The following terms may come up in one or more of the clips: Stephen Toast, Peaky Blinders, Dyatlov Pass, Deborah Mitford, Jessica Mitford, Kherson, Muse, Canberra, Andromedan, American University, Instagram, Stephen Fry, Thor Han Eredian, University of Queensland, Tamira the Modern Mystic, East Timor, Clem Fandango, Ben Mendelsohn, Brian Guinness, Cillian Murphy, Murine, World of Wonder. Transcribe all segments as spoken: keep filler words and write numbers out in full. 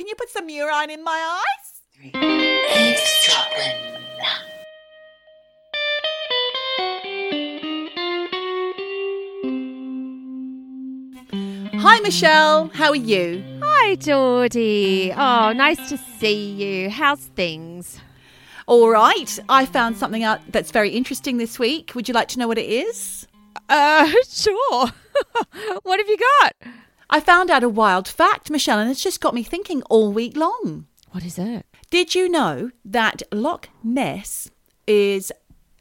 Can you put some urine in my eyes? Three. Eavesdropping. Hi, Michelle. How are you? Hi, Geordie. Oh, nice to see you. How's things? All right. I found something out that's very interesting this week. Would you like to know what it is? Uh, sure. What have you got? I found out a wild fact, Michelle, and it's just got me thinking all week long. What is it? Did you know that Loch Ness is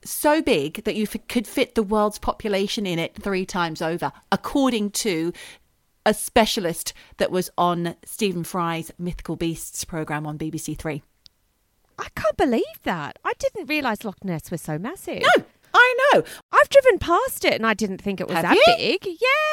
so big that you f- could fit the world's population in it three times over, according to a specialist that was on Stephen Fry's Mythical Beasts programme on B B C Three. I can't believe that. I didn't realise Loch Ness was so massive. No, I know. I've driven past it and I didn't think it was Have that you? big.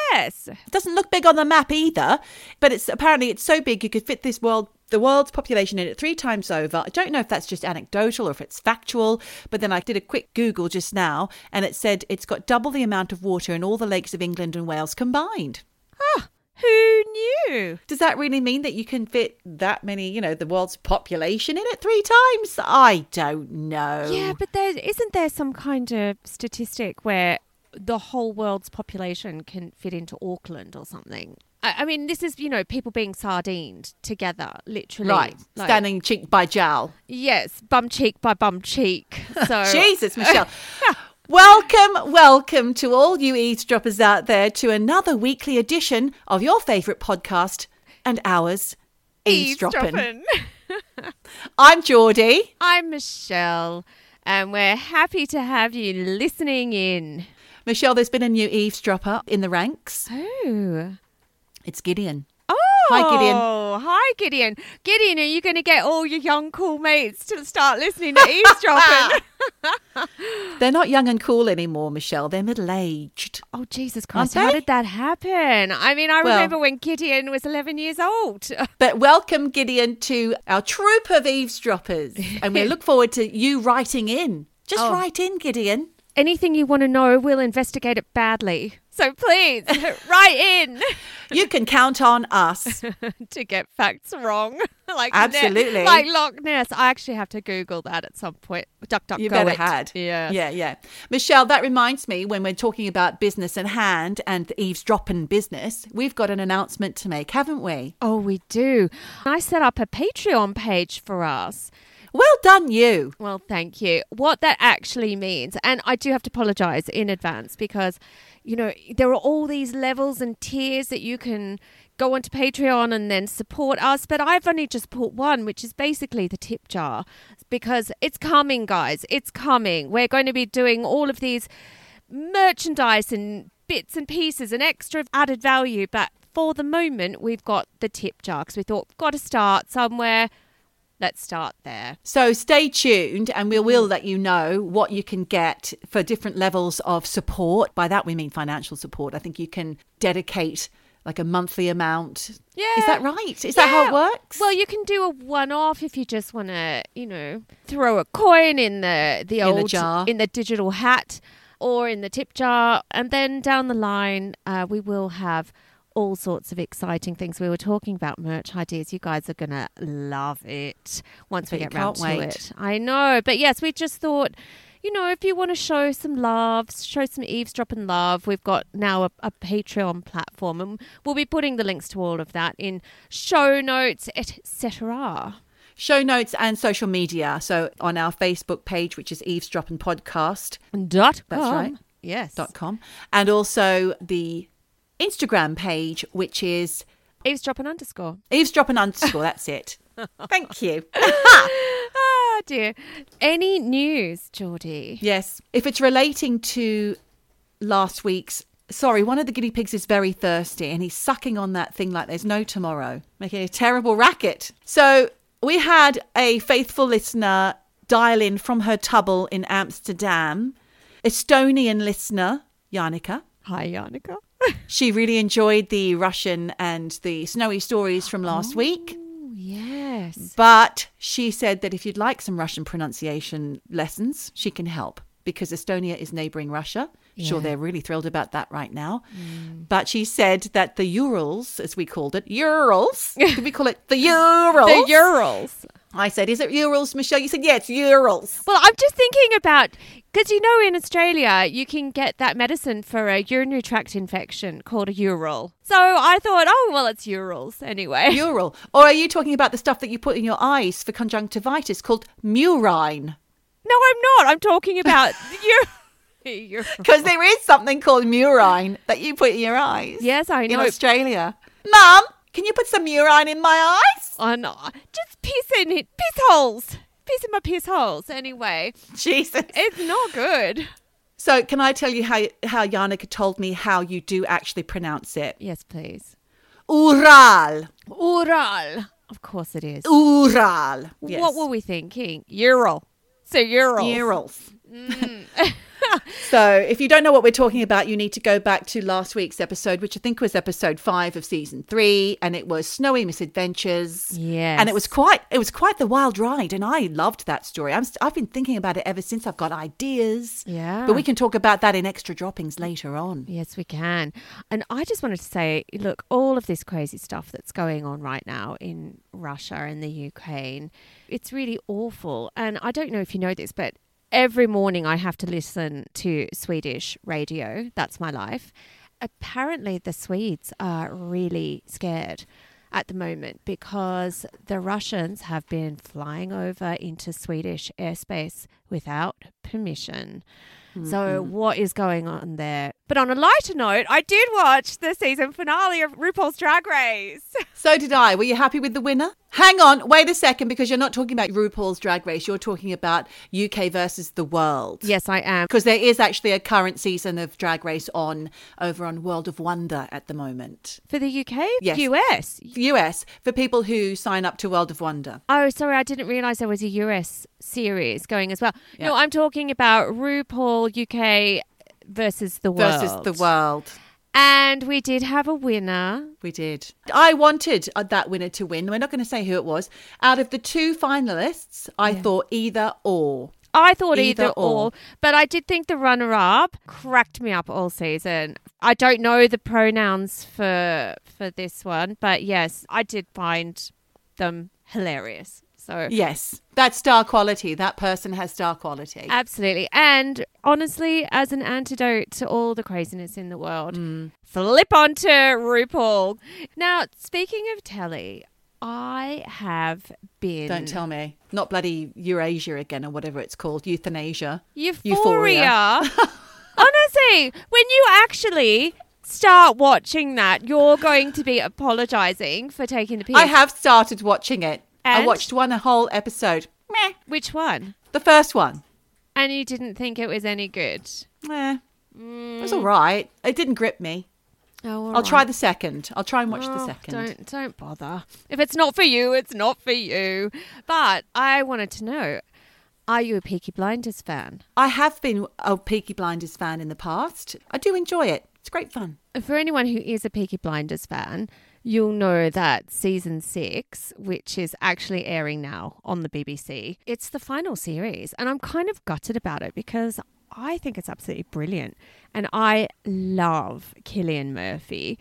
Yes. It doesn't look big on the map either, but it's apparently it's so big you could fit this world, the world's population in it three times over. I don't know if that's just anecdotal or if it's factual, but then I did a quick Google just now and it said it's got double the amount of water in all the lakes of England and Wales combined. Ah. Who knew? Does that really mean that you can fit that many, you know, the world's population in it three times? I don't know. Yeah, but there isn't there some kind of statistic where the whole world's population can fit into Auckland or something? I, I mean, this is, you know, people being sardined together, literally. Right, like, standing cheek by jowl. Yes, bum cheek by bum cheek. So Jesus, Michelle. Welcome, welcome to all you eavesdroppers out there to another weekly edition of your favourite podcast and ours, Eavesdropping. Eavesdropping. I'm Geordie. I'm Michelle. And we're happy to have you listening in. Michelle, there's been a new eavesdropper in the ranks. Oh. It's Gideon. Hi, Gideon. Oh, hi, Gideon. Gideon, are you going to get all your young, cool mates to start listening to eavesdropping? They're not young and cool anymore, Michelle. They're middle-aged. Oh, Jesus Christ. How did that happen? I mean, I well, remember when Gideon was eleven years old. But welcome, Gideon, to our troop of eavesdroppers. And we look forward to you writing in. Just oh. write in, Gideon. Anything you want to know, we'll investigate it badly. So please, write in. You can count on us. To get facts wrong. like Absolutely. Ne- like Loch Ness. I actually have to Google that at some point. Duck, duck, you go better it. had. Yeah. Yeah, yeah. Michelle, that reminds me when we're talking about business at hand and the eavesdropping business, we've got an announcement to make, haven't we? Oh, we do. I set up a Patreon page for us. Well done, you. Well, thank you. What that actually means, and I do have to apologise in advance because, you know, there are all these levels and tiers that you can go onto Patreon and then support us. But I've only just put one, which is basically the tip jar, because it's coming, guys. It's coming. We're going to be doing all of these merchandise and bits and pieces and extra added value. But for the moment, we've got the tip jar because we thought we've got to start somewhere. Let's start there. So stay tuned and we will let you know what you can get for different levels of support. By that, we mean financial support. I think you can dedicate like a monthly amount. Yeah. Is that right? Is yeah. that how it works? Well, you can do a one-off if you just want to, you know, throw a coin in the, the in old... the jar. In the digital hat or in the tip jar. And then down the line, uh, we will have all sorts of exciting things. We were talking about merch ideas. You guys are going to love it once we get round to it. I know. But yes, we just thought, you know, if you want to show some love, show some eavesdropping love, we've got now a, a Patreon platform. And we'll be putting the links to all of that in show notes, et cetera. Show notes and social media. So on our Facebook page, which is eavesdropping podcast. Dot com. That's right. Yes. Dot com. And also the Instagram page, which is eavesdropping underscore. Eavesdropping underscore, that's it. Thank you. Oh, dear. Any news, Geordie? Yes. If it's relating to last week's, sorry, one of the guinea pigs is very thirsty and he's sucking on that thing like there's no tomorrow, making a terrible racket. So we had a faithful listener dial in from her tubble in Amsterdam, Estonian listener, Janica. Hi, Janica. She really enjoyed the Russian and the snowy stories from last oh, week. Yes. But she said that if you'd like some Russian pronunciation lessons, she can help because Estonia is neighbouring Russia. Yeah. Sure, they're really thrilled about that right now. Mm. But she said that the Urals, as we called it, Urals, did we call it the Urals? The Urals. I said, is it Urals, Michelle? You said, yeah, it's Urals. Well, I'm just thinking about, because you know in Australia you can get that medicine for a urinary tract infection called a Ural. So I thought, oh, well, it's Urals anyway. Ural. Or are you talking about the stuff that you put in your eyes for conjunctivitis called murine? No, I'm not. I'm talking about Urals. Because there is something called murine that you put in your eyes. Yes, I know. In Australia. Mum, can you put some murine in my eyes? Oh, no. Just piss in it. Piss holes. Piss in my piss holes. Anyway. Jesus. It's not good. So can I tell you how, how Yannicka told me how you do actually pronounce it? Yes, please. Ural. Ural. Of course it is. Ural. Yes. What were we thinking? Ural. So Urals. Urals. Mm. So if you don't know what we're talking about, you need to go back to last week's episode, which I think was episode five of season three, and it was Snowy Misadventures. Yes. And it was quite it was quite the wild ride, and I loved that story. I'm st- I've been thinking about it ever since. I've got ideas. Yeah. But we can talk about that in extra droppings later on. Yes, we can. And I just wanted to say, look, all of this crazy stuff that's going on right now in Russia and the Ukraine, it's really awful. And I don't know if you know this, but every morning I have to listen to Swedish radio. That's my life. Apparently the Swedes are really scared at the moment because the Russians have been flying over into Swedish airspace without permission. Mm-hmm. So what is going on there? But on a lighter note, I did watch the season finale of RuPaul's Drag Race. So did I. Were you happy with the winner? Hang on, wait a second, because you're not talking about RuPaul's Drag Race. You're talking about U K versus the world. Yes, I am. Because there is actually a current season of Drag Race on over on World of Wonder at the moment. For the U K? Yes. U S? U S, for people who sign up to World of Wonder. Oh, sorry, I didn't realise there was a U S series going as well. Yeah. No, I'm talking about RuPaul U K versus the world. Versus the world. And we did have a winner. We did. I wanted that winner to win. We're not going to say who it was. Out of the two finalists, I yeah. thought either or. I thought either, either or. or. But I did think the runner-up cracked me up all season. I don't know the pronouns for for this one. But yes, I did find them hilarious. So yes, that's star quality. That person has star quality. Absolutely. And honestly, as an antidote to all the craziness in the world, mm. flip onto RuPaul. Now, speaking of telly, I have been... Don't tell me. Not bloody Eurasia again or whatever it's called. Euthanasia. Euphoria. Euphoria. Honestly, when you actually... start watching that, you're going to be apologising for taking the piss. I have started watching it. And? I watched one a whole episode. Meh. Which one? The first one. And you didn't think it was any good? Yeah. Mm. It was all right. It didn't grip me. Oh, all I'll right. try the second. I'll try and watch oh, the second. Don't don't bother. If it's not for you, it's not for you. But I wanted to know, are you a Peaky Blinders fan? I have been a Peaky Blinders fan in the past. I do enjoy it. It's great fun. For anyone who is a Peaky Blinders fan, you'll know that season six, which is actually airing now on the B B C, it's the final series. And I'm kind of gutted about it because I think it's absolutely brilliant. And I love Cillian Murphy.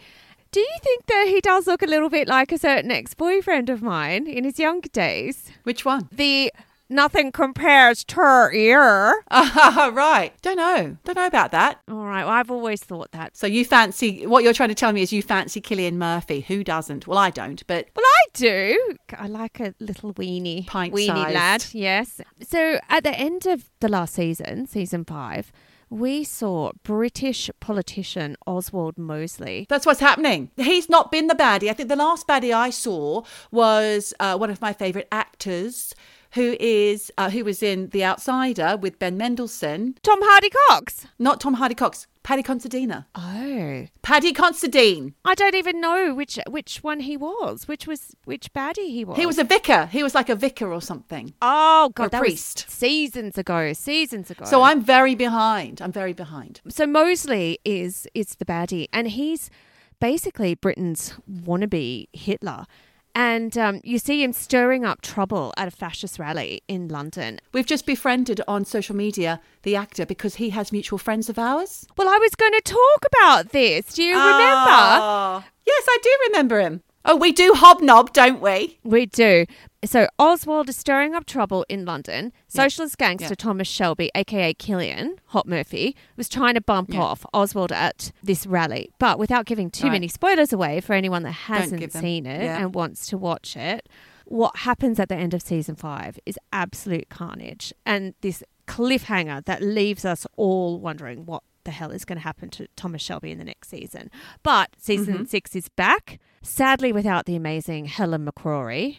Do you think that he does look a little bit like a certain ex-boyfriend of mine in his younger days? Which one? The... Nothing compares to her ear. Uh, right. Don't know. Don't know about that. All right. Well, I've always thought that. So you fancy, what you're trying to tell me is you fancy Cillian Murphy. Who doesn't? Well, I don't, but. Well, I do. I like a little weenie. Pint-sized. Weenie lad. Yes. So at the end of the last season, season five, we saw British politician Oswald Mosley. That's what's happening. He's not been the baddie. I think the last baddie I saw was uh, one of my favourite actors, who is uh, who was in The Outsider with Ben Mendelsohn. Tom Hardy Cox. Not Tom Hardy Cox. Paddy Considine. Oh. Paddy Considine. I don't even know which which one he was, which was which baddie he was. He was a vicar. He was like a vicar or something. Oh, God. Or a that priest. Was seasons ago. Seasons ago. So I'm very behind. I'm very behind. So Mosley is, is the baddie, and he's basically Britain's wannabe Hitler. And um, you see him stirring up trouble at a fascist rally in London. We've just befriended on social media the actor because he has mutual friends of ours. Well, I was going to talk about this. Do you oh. remember? Yes, I do remember him. Oh, we do hobnob, don't we? We do. So Oswald is stirring up trouble in London. Socialist yeah. gangster yeah. Thomas Shelby, a k a. Cillian, Hot Murphy, was trying to bump yeah. off Oswald at this rally. But without giving too right. many spoilers away for anyone that hasn't seen it yeah. and wants to watch it, what happens at the end of season five is absolute carnage. And this cliffhanger that leaves us all wondering what the hell is going to happen to Thomas Shelby in the next season. But season mm-hmm. six is back, sadly without the amazing Helen McCrory,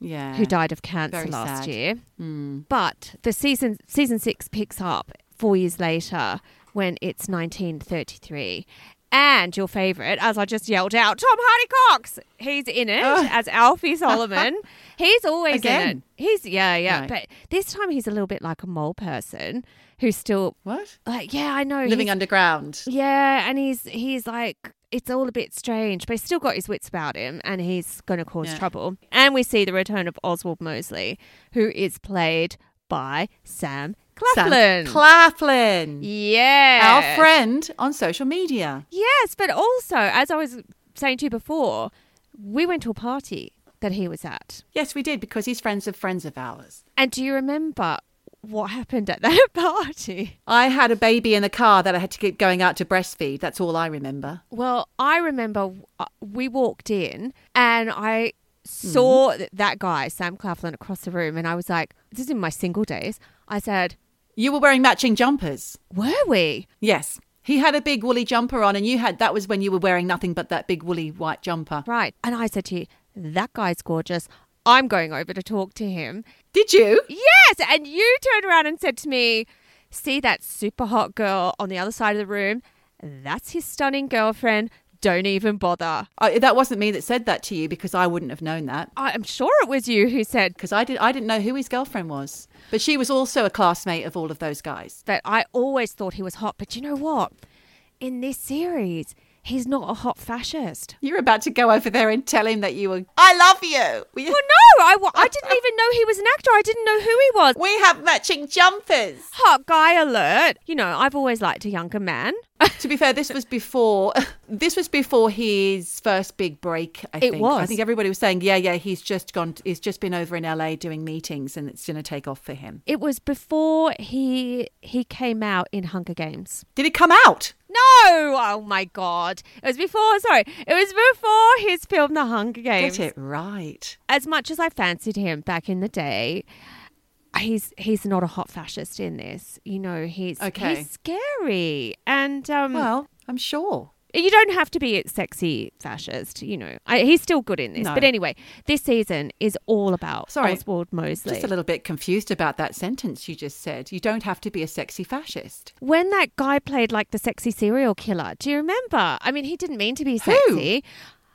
yeah, who died of cancer Very last sad. year. Mm. But the season season six picks up four years later when it's nineteen thirty-three. And your favourite, as I just yelled out, Tom Hardy Cox. He's in it oh. as Alfie Solomon. He's always Again. in it. He's yeah, yeah. Right. But this time he's a little bit like a mole person who's still what? Like yeah, I know living underground. Yeah, and he's he's like it's all a bit strange, but he's still got his wits about him, and he's going to cause yeah. trouble. And we see the return of Oswald Mosley, who is played by Sam. Claflin. Sam Claflin. Yeah. Our friend on social media. Yes, but also, as I was saying to you before, we went to a party that he was at. Yes, we did, because he's friends of friends of ours. And do you remember what happened at that party? I had a baby in the car that I had to keep going out to breastfeed. That's all I remember. Well, I remember we walked in and I saw mm-hmm. that guy, Sam Claflin, across the room, and I was like, this is in my single days. I said, you were wearing matching jumpers. Were we? Yes. He had a big woolly jumper on and you had, that was when you were wearing nothing but that big woolly white jumper. Right. And I said to you, that guy's gorgeous. I'm going over to talk to him. Did you? Yes. And you turned around and said to me, see that super hot girl on the other side of the room? That's his stunning girlfriend. Don't even bother. I, that wasn't me that said that to you because I wouldn't have known that. I'm sure it was you who said. Because I, did, I didn't know who his girlfriend was. But she was also a classmate of all of those guys. That I always thought he was hot. But you know what? In this series, he's not a hot fascist. You're about to go over there and tell him that you were, I love you. Well, no, I, I didn't even know he was an actor. I didn't know who he was. We have matching jumpers. Hot guy alert. You know, I've always liked a younger man. To be fair, this was before this was before his first big break, I think. It was. I think everybody was saying, yeah, yeah, he's just gone, he's just been over in L A doing meetings and it's going to take off for him. It was before he he came out in Hunger Games. Did he come out? No! Oh, my God. It was before, sorry, it was before his film The Hunger Games. Get it right. As much as I fancied him back in the day, he's he's not a hot fascist in this. You know, he's, okay. he's scary. And um, well, I'm sure. You don't have to be a sexy fascist, you know. I, he's still good in this. No. But anyway, this season is all about Sorry, Oswald Mosley. Just a little bit confused about that sentence you just said. You don't have to be a sexy fascist. When that guy played like the sexy serial killer, do you remember? I mean, he didn't mean to be sexy. Who?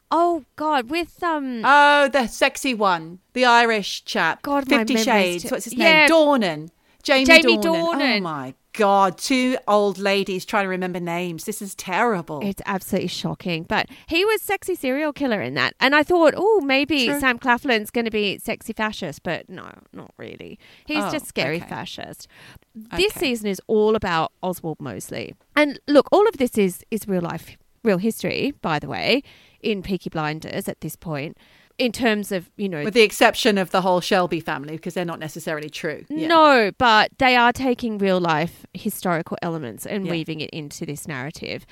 Oh, God, with... um. Oh, the sexy one. The Irish chap. God, Fifty Shades. Too- What's his yeah. name? Dornan. Jamie, Jamie Dornan. Dornan. Oh, my God. Two old ladies trying to remember names. This is terrible. It's absolutely shocking. But he was sexy serial killer in that. And I thought, oh, maybe True. Sam Claflin's going to be sexy fascist. But no, not really. He's oh, just scary okay. fascist. This okay. season is all about Oswald Mosley. And look, all of this is is real life, real history, by the way, in Peaky Blinders at this point, in terms of, you know... With the exception of the whole Shelby family, because they're not necessarily true. Yeah. No, but they are taking real-life historical elements and yeah. weaving it into this narrative.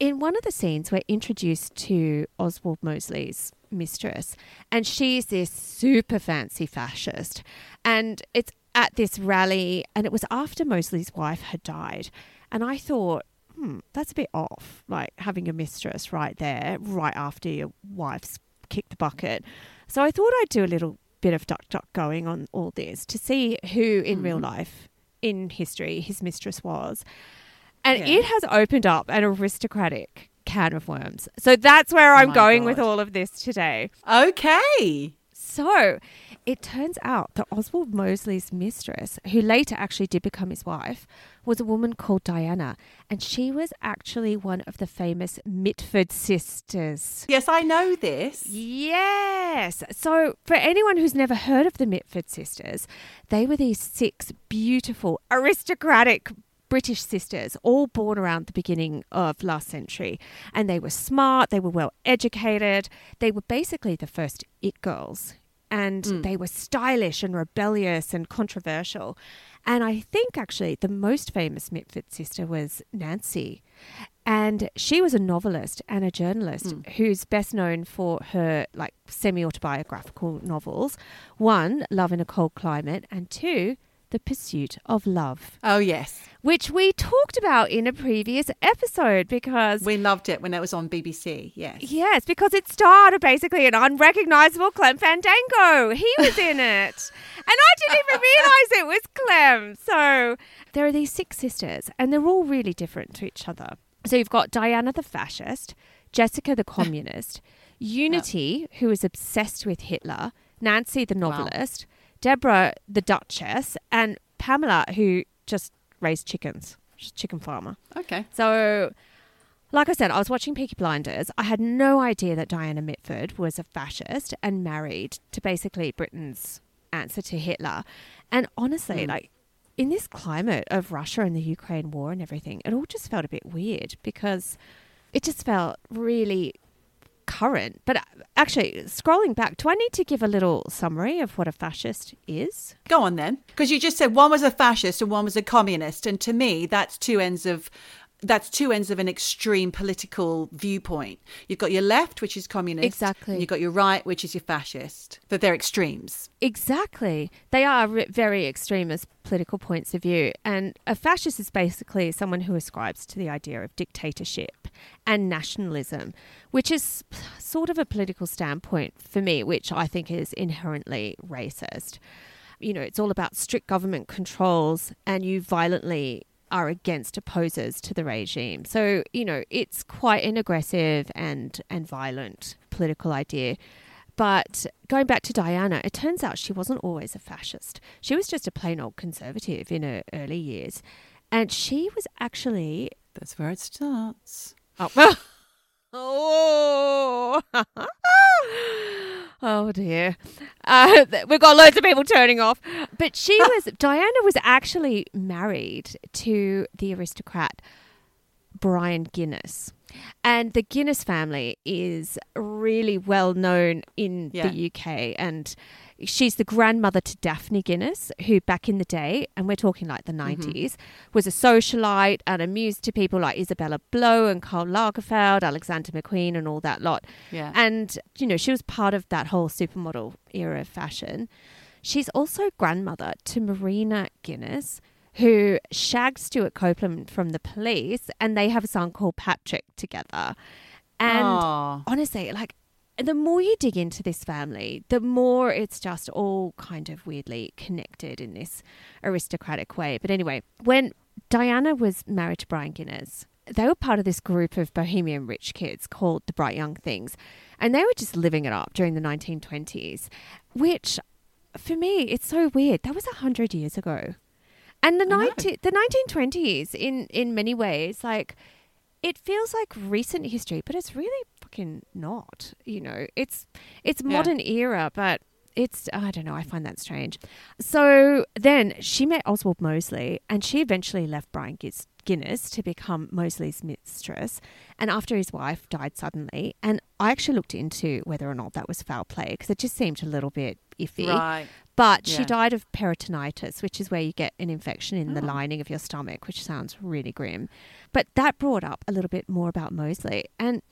In one of the scenes, we're introduced to Oswald Mosley's mistress, and she's this super fancy fascist. And it's at this rally, and it was after Mosley's wife had died. And I thought... Hmm, that's a bit off, like having your mistress right there, right after your wife's kicked the bucket. So I thought I'd do a little bit of duck duck going on all this to see who in mm. real life, in history, his mistress was. And yeah. it has opened up an aristocratic can of worms. So that's where I'm oh going God. with all of this today. Okay. So it turns out that Oswald Mosley's mistress, who later actually did become his wife, was a woman called Diana, and she was actually one of the famous Mitford sisters. Yes, I know this. Yes. So for anyone who's never heard of the Mitford sisters, they were these six beautiful, aristocratic British sisters, all born around the beginning of last century. And they were smart, they were well educated, they were basically the first it girls. And mm. they were stylish and rebellious and controversial. And I think actually the most famous Mitford sister was Nancy. And she was a novelist and a journalist mm. who's best known for her like semi-autobiographical novels. One, Love in a Cold Climate, and two, The Pursuit of Love. Oh, yes. Which we talked about in a previous episode because... We loved it when it was on B B C, yes. Yes, because it starred basically an unrecognisable Clem Fandango. He was in it. And I didn't even realise it was Clem. So there are these six sisters and they're all really different to each other. So you've got Diana the fascist, Jessica the communist, Unity, oh. who is obsessed with Hitler, Nancy the novelist... Wow. Deborah, the Duchess, and Pamela, who just raised chickens. She's a chicken farmer. Okay. So, like I said, I was watching Peaky Blinders. I had no idea that Diana Mitford was a fascist and married to basically Britain's answer to Hitler. And honestly, mm. like, in this climate of Russia and the Ukraine war and everything, it all just felt a bit weird because it just felt really... current. But actually, scrolling back, do I need to give a little summary of what a fascist is? Go on then, because you just said one was a fascist and one was a communist, and to me that's two ends of that's two ends of an extreme political viewpoint. You've got your left, which is communist, exactly, and you've got your right, which is your fascist. That they're extremes. Exactly, they are very extremist political points of view, and a fascist is basically someone who ascribes to the idea of dictatorship and nationalism, which is sort of a political standpoint for me, which I think is inherently racist. You know, it's all about strict government controls and you violently are against opposers to the regime. So, you know, it's quite an aggressive and, and violent political idea. But going back to Diana, it turns out she wasn't always a fascist. She was just a plain old conservative in her early years. And she was actually... That's where it starts. Oh, oh. oh dear. Uh, we've got loads of people turning off. But she was, Diana was actually married to the aristocrat Brian Guinness. And the Guinness family is really well known in yeah. the U K. And she's the grandmother to Daphne Guinness, who back in the day, and we're talking like the nineties, mm-hmm. was a socialite and a muse to people like Isabella Blow and Karl Lagerfeld, Alexander McQueen and all that lot. Yeah. And, you know, she was part of that whole supermodel era of fashion. She's also grandmother to Marina Guinness, who shagged Stuart Copeland from The Police, and they have a son called Patrick together. And Aww. honestly, like, the more you dig into this family, the more it's just all kind of weirdly connected in this aristocratic way. But anyway, when Diana was married to Brian Guinness, they were part of this group of bohemian rich kids called the Bright Young Things. And they were just living it up during the nineteen twenties, which for me, it's so weird. That was one hundred years ago. And the nineteen, the nineteen twenties in, in many ways, like, it feels like recent history, but it's really fucking not, you know. It's it's modern yeah. era, but it's, I don't know, I find that strange. So then she met Oswald Mosley and she eventually left Brian Guinness to become Mosley's mistress. And after his wife died suddenly, and I actually looked into whether or not that was foul play because it just seemed a little bit iffy. Right. But yeah. she died of peritonitis, which is where you get an infection in oh. the lining of your stomach, which sounds really grim. But that brought up a little bit more about Mosley. And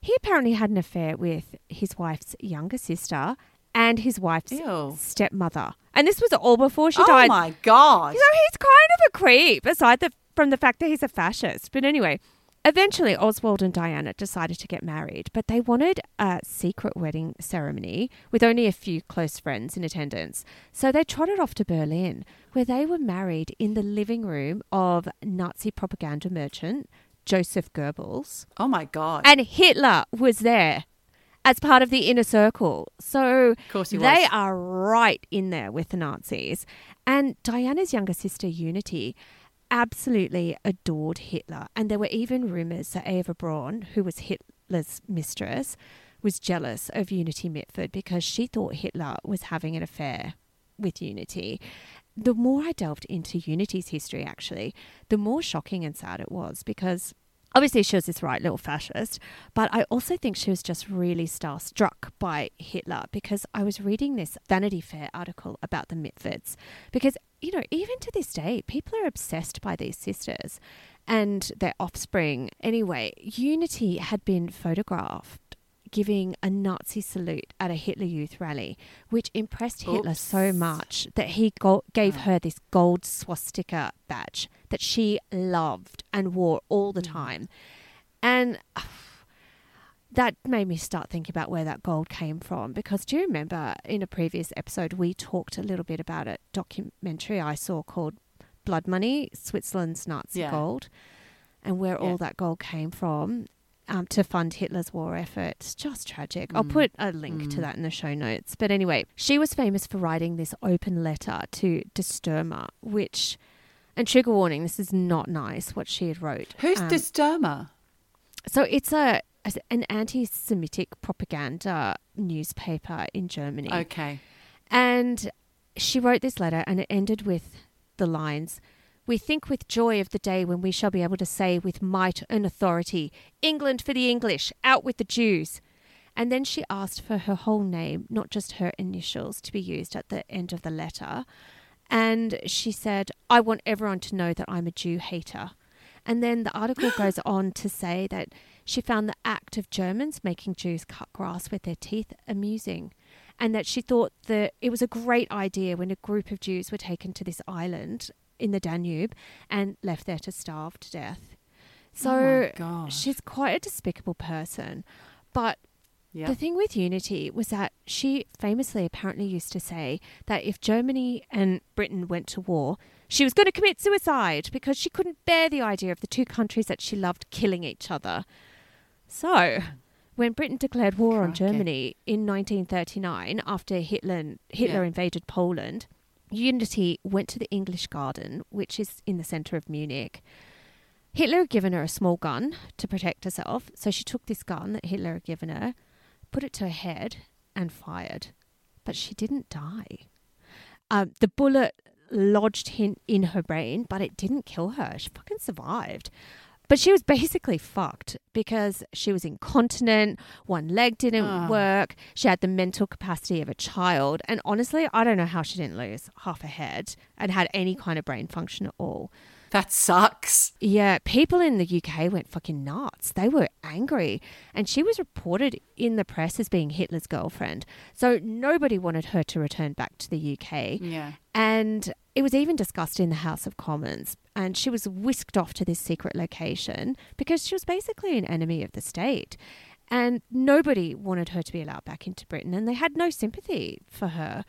he apparently had an affair with his wife's younger sister and his wife's Ew. stepmother. And this was all before she oh died. Oh, my God. You know, he's kind of a creep, aside the, from the fact that he's a fascist. But anyway, eventually Oswald and Diana decided to get married, but they wanted a secret wedding ceremony with only a few close friends in attendance. So they trotted off to Berlin, where they were married in the living room of Nazi propaganda merchant Joseph Goebbels. Oh, my God. And Hitler was there. as part of the inner circle. So of course he was. They are right in there with the Nazis. And Diana's younger sister, Unity, absolutely adored Hitler. And there were even rumours that Eva Braun, who was Hitler's mistress, was jealous of Unity Mitford because she thought Hitler was having an affair with Unity. The more I delved into Unity's history, actually, the more shocking and sad it was, because obviously she was this right little fascist, but I also think she was just really starstruck by Hitler, because I was reading this Vanity Fair article about the Mitfords, because, you know, even to this day, people are obsessed by these sisters and their offspring. Anyway, Unity had been photographed giving a Nazi salute at a Hitler Youth rally, which impressed Oops. Hitler so much that he go- gave her this gold swastika badge that she loved and wore all the time. And uh, that made me start thinking about where that gold came from, because do you remember in a previous episode we talked a little bit about a documentary I saw called Blood Money, Switzerland's Nazi yeah. Gold, and where yeah. all that gold came from. Um, to fund Hitler's war efforts. Just tragic. Mm. I'll put a link mm. to that in the show notes. But anyway, she was famous for writing this open letter to De Sturma, which, and trigger warning, this is not nice what she had wrote. Who's um, De Sturma? So it's a, a an anti-Semitic propaganda newspaper in Germany. Okay. And she wrote this letter and it ended with the lines, "We think with joy of the day when we shall be able to say with might and authority, England for the English, out with the Jews." And then she asked for her whole name, not just her initials, to be used at the end of the letter. And she said, "I want everyone to know that I'm a Jew hater." And then the article goes on to say that she found the act of Germans making Jews cut grass with their teeth amusing, and that she thought that it was a great idea when a group of Jews were taken to this island in the Danube and left there to starve to death. So oh she's quite a despicable person. But yep. the thing with Unity was that she famously apparently used to say that if Germany and Britain went to war, she was going to commit suicide because she couldn't bear the idea of the two countries that she loved killing each other. So when Britain declared war Crikey. on Germany in nineteen thirty-nine after Hitler, Hitler yeah. invaded Poland, Unity went to the English Garden, which is in the centre of Munich. Hitler had given her a small gun to protect herself, so she took this gun that Hitler had given her, put it to her head and fired. But she didn't die. Um, the bullet lodged in, in her brain, but it didn't kill her. She fucking survived. But she was basically fucked because she was incontinent, one leg didn't oh. work, she had the mental capacity of a child, and honestly, I don't know how she didn't lose half her head and had any kind of brain function at all. That sucks. Yeah, people in the U K went fucking nuts. They were angry, and she was reported in the press as being Hitler's girlfriend. So nobody wanted her to return back to the U K. Yeah. And it was even discussed in the House of Commons, and she was whisked off to this secret location because she was basically an enemy of the state, and nobody wanted her to be allowed back into Britain, and they had no sympathy for her.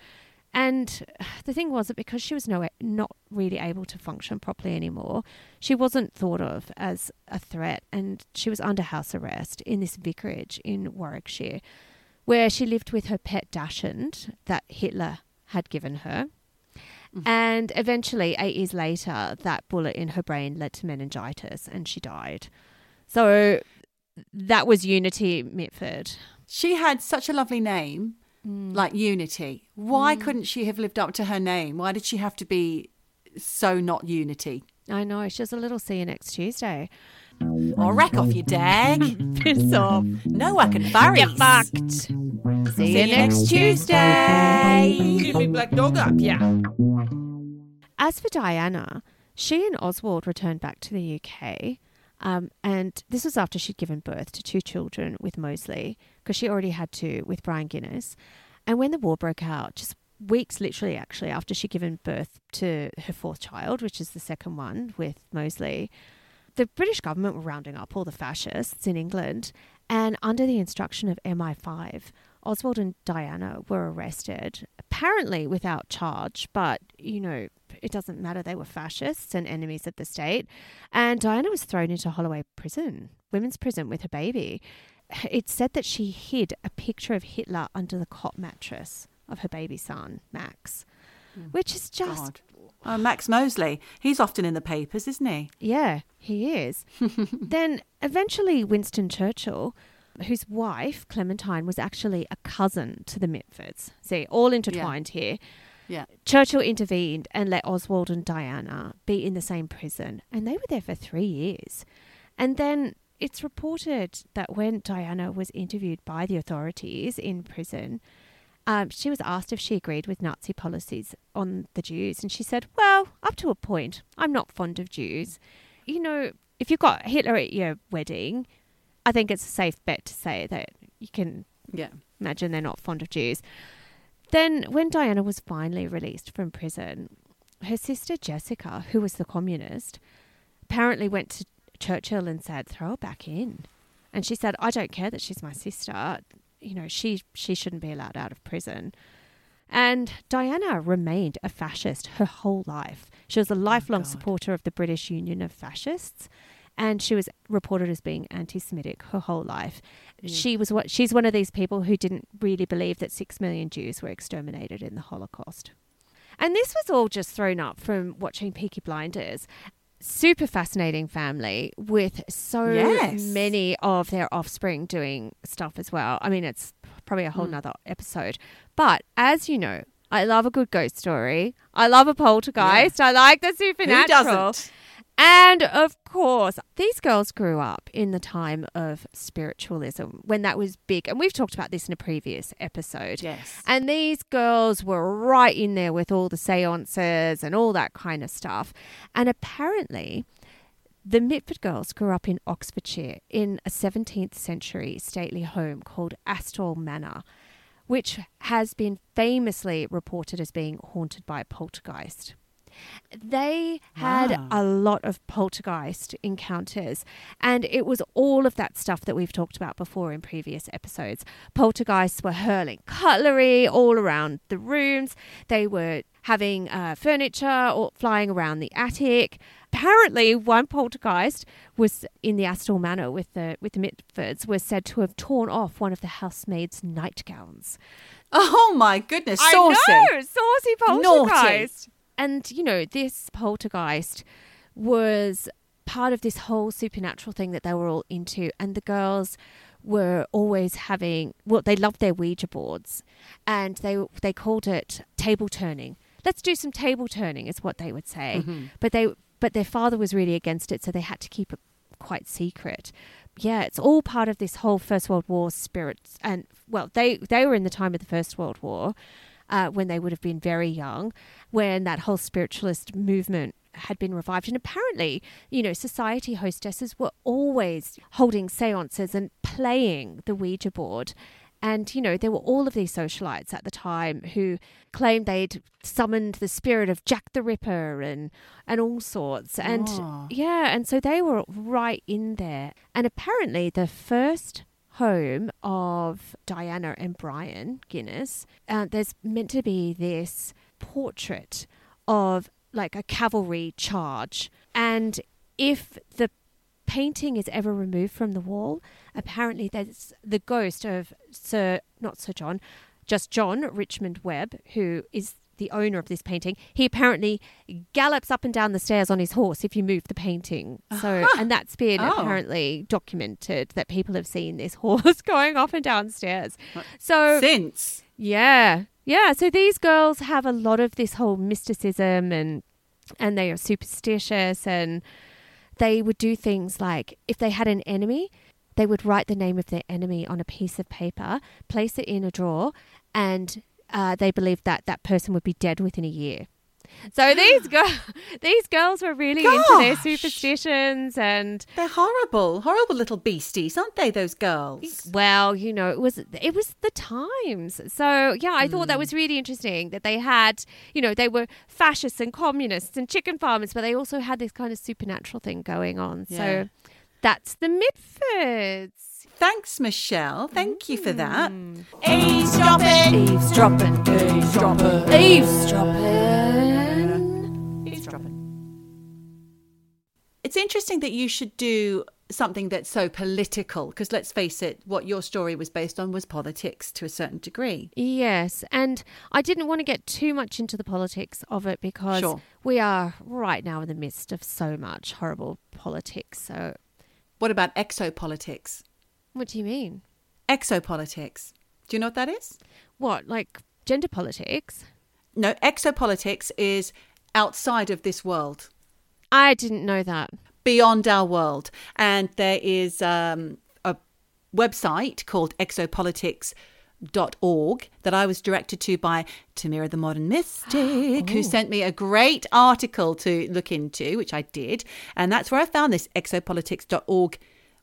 And the thing was that because she was no, not really able to function properly anymore, she wasn't thought of as a threat, and she was under house arrest in this vicarage in Warwickshire where she lived with her pet dachshund that Hitler had given her. And eventually, eight years later, that bullet in her brain led to meningitis and she died. So that was Unity Mitford. She had such a lovely name, mm. like Unity. Why mm. couldn't she have lived up to her name? Why did she have to be so not Unity? I know. She was a little "see you next Tuesday." Or oh, rack off, you dag. Piss off. No, I can fire you. Get fucked. See, See you next Tuesday. Give me black dog up, yeah. As for Diana, she and Oswald returned back to the U K. Um, and this was after she'd given birth to two children with Mosley, because she already had two with Brian Guinness. And when the war broke out, just weeks literally actually after she'd given birth to her fourth child, which is the second one with Mosley, the British government were rounding up all the fascists in England, and under the instruction of M I five, Oswald and Diana were arrested, apparently without charge, but, you know, it doesn't matter. They were fascists and enemies of the state. And Diana was thrown into Holloway prison, women's prison, with her baby. it's said that she hid a picture of Hitler under the cot mattress of her baby son, Max, mm. which is just... God. Oh, Max Mosley. He's often in the papers, isn't he? Yeah, he is. Then eventually Winston Churchill, whose wife, Clementine, was actually a cousin to the Mitfords. See, all intertwined yeah. here. Yeah. Churchill intervened and let Oswald and Diana be in the same prison. And they were there for three years. And then it's reported that when Diana was interviewed by the authorities in prison, um, she was asked if she agreed with Nazi policies on the Jews. And she said, well, up to a point, I'm not fond of Jews. You know, if you've got Hitler at your wedding, I think it's a safe bet to say that you can yeah. imagine they're not fond of Jews. Then when Diana was finally released from prison, her sister Jessica, who was the communist, apparently went to Churchill and said, throw her back in. And she said, I don't care that she's my sister. You know, she, she shouldn't be allowed out of prison. And Diana remained a fascist her whole life. She was a lifelong oh supporter of the British Union of Fascists. And she was reported as being anti-Semitic her whole life. Mm. She was what she's one of these people who didn't really believe that six million Jews were exterminated in the Holocaust. And this was all just thrown up from watching Peaky Blinders. Super fascinating family with so yes. many of their offspring doing stuff as well. I mean, it's probably a whole mm. nother episode. But as you know, I love a good ghost story. I love a poltergeist. Yeah. I like the supernatural. Who doesn't? And, of course, these girls grew up in the time of spiritualism when that was big. And we've talked about this in a previous episode. Yes. And these girls were right in there with all the seances and all that kind of stuff. And apparently the Mitford girls grew up in Oxfordshire in a seventeenth century stately home called Astor Manor, which has been famously reported as being haunted by a poltergeist. They had wow. a lot of poltergeist encounters, and it was all of that stuff that we've talked about before in previous episodes. Poltergeists were hurling cutlery all around the rooms. They were having uh, furniture or flying around the attic. Apparently, one poltergeist was in the Astor Manor with the with the Mitfords was said to have torn off one of the housemaid's nightgowns. Oh my goodness! Saucy, I know, saucy poltergeist. Naughty. And, you know, this poltergeist was part of this whole supernatural thing that they were all into. And the girls were always having, well, they loved their Ouija boards. And they they called it table turning. Let's do some table turning is what they would say. Mm-hmm. But they but their father was really against it, so they had to keep it quite secret. Yeah, it's all part of this whole First World War spirits. And, well, they, they were in the time of the First World War. Uh, when they would have been very young, when that whole spiritualist movement had been revived. And apparently, you know, society hostesses were always holding seances and playing the Ouija board. And, you know, there were all of these socialites at the time who claimed they'd summoned the spirit of Jack the Ripper and, and all sorts. And, oh. yeah, and so they were right in there. And apparently the first home of Diana and Brian Guinness, uh, there's meant to be this portrait of like a cavalry charge. And if the painting is ever removed from the wall, apparently there's the ghost of Sir, not Sir John, just John Richmond Webb, who is the owner of this painting. He apparently gallops up and down the stairs on his horse if you move the painting. So, and that's been oh. apparently documented that people have seen this horse going up and down stairs. So since yeah, yeah. So these girls have a lot of this whole mysticism, and and they are superstitious, and they would do things like if they had an enemy, they would write the name of their enemy on a piece of paper, place it in a drawer, and Uh, they believed that that person would be dead within a year. So these girls, these girls were really Gosh. into their superstitions, and they're horrible, horrible little beasties, aren't they? Those girls. Well, you know, it was it was the times. So yeah, I mm. thought that was really interesting that they had, you know, they were fascists and communists and chicken farmers, but they also had this kind of supernatural thing going on. Yeah. So that's the Mitfords. Thanks, Michelle. Thank you for that. Mm. Eavesdropping. Eavesdropping. Eavesdropping. Eavesdropping. Eavesdropping. It's interesting that you should do something that's so political, because let's face it, what your story was based on was politics to a certain degree. Yes, and I didn't want to get too much into the politics of it because sure. we are right now in the midst of so much horrible politics. So, what about exopolitics? What do you mean? Exopolitics. Do you know what that is? What, like gender politics? No, exopolitics is outside of this world. I didn't know that. Beyond our world. And there is um, a website called exopolitics dot org that I was directed to by Tamira the Modern Mystic, oh. who sent me a great article to look into, which I did. And that's where I found this exopolitics dot org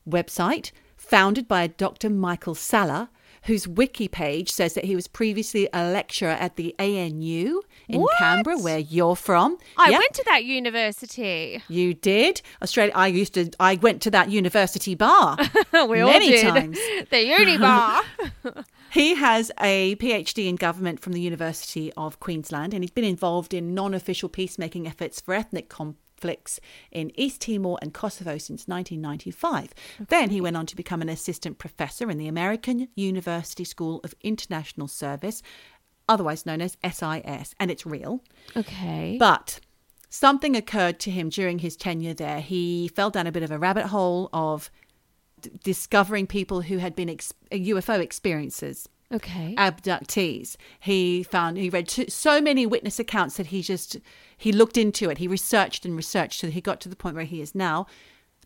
website, founded by Doctor Michael Salla, whose wiki page says that he was previously a lecturer at the A N U in what? Canberra, where you're from. I yep. went to that university. You did? Australia. I used to. I went to that university bar. we all did. Many times. The uni bar. He has a P H D in government from the University of Queensland, and he's been involved in non-official peacemaking efforts for ethnic conflict in East Timor and Kosovo since nineteen ninety-five. Okay. Then he went on to become an assistant professor in the American University School of International Service, otherwise known as S I S, and it's real. Okay. But something occurred to him during his tenure there. He fell down a bit of a rabbit hole of d- discovering people who had been ex- U F O experiences. Okay. Abductees. He found, he read so many witness accounts that he just, he looked into it. He researched and researched so that he got to the point where he is now.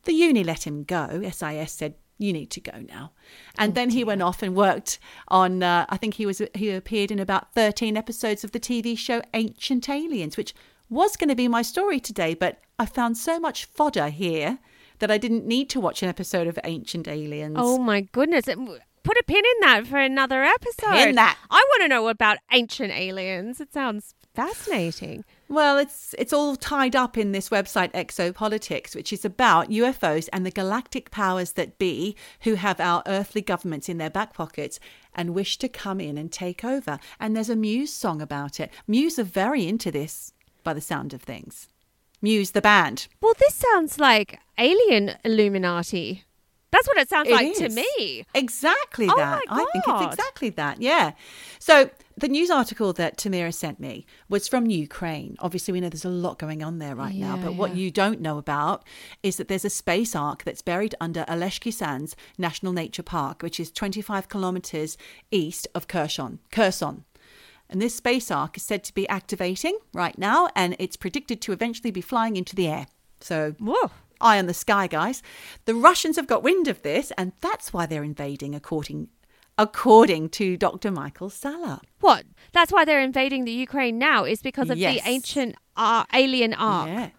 The uni let him go. S I S said, you need to go now. And oh, then he dear. went off and worked on, uh, I think he was, he appeared in about thirteen episodes of the T V show Ancient Aliens, which was going to be my story today, but I found so much fodder here that I didn't need to watch an episode of Ancient Aliens. Oh my goodness. It- Put a pin in that for another episode. Pin that. I want to know about Ancient Aliens. It sounds fascinating. Well, it's it's all tied up in this website, Exopolitics, which is about U F Os and the galactic powers that be who have our earthly governments in their back pockets and wish to come in and take over. And there's a Muse song about it. Muse are very into this by the sound of things. Muse, the band. Well, this sounds like alien Illuminati. That's what it sounds it like is. to me. Exactly oh that. I think it's exactly that, yeah. So the news article that Tamira sent me was from Ukraine. Obviously, we know there's a lot going on there right yeah, now. But yeah. what you don't know about is that there's a space ark that's buried under Aleshki Sands National Nature Park, which is twenty-five kilometres east of Kherson. Kherson. And this space ark is said to be activating right now, and it's predicted to eventually be flying into the air. So... Whoa. Eye on the sky, guys. The Russians have got wind of this, and that's why they're invading, according according to Doctor Michael Salla. What? That's why they're invading the Ukraine now, is because of yes. the ancient uh, alien ark. Yeah.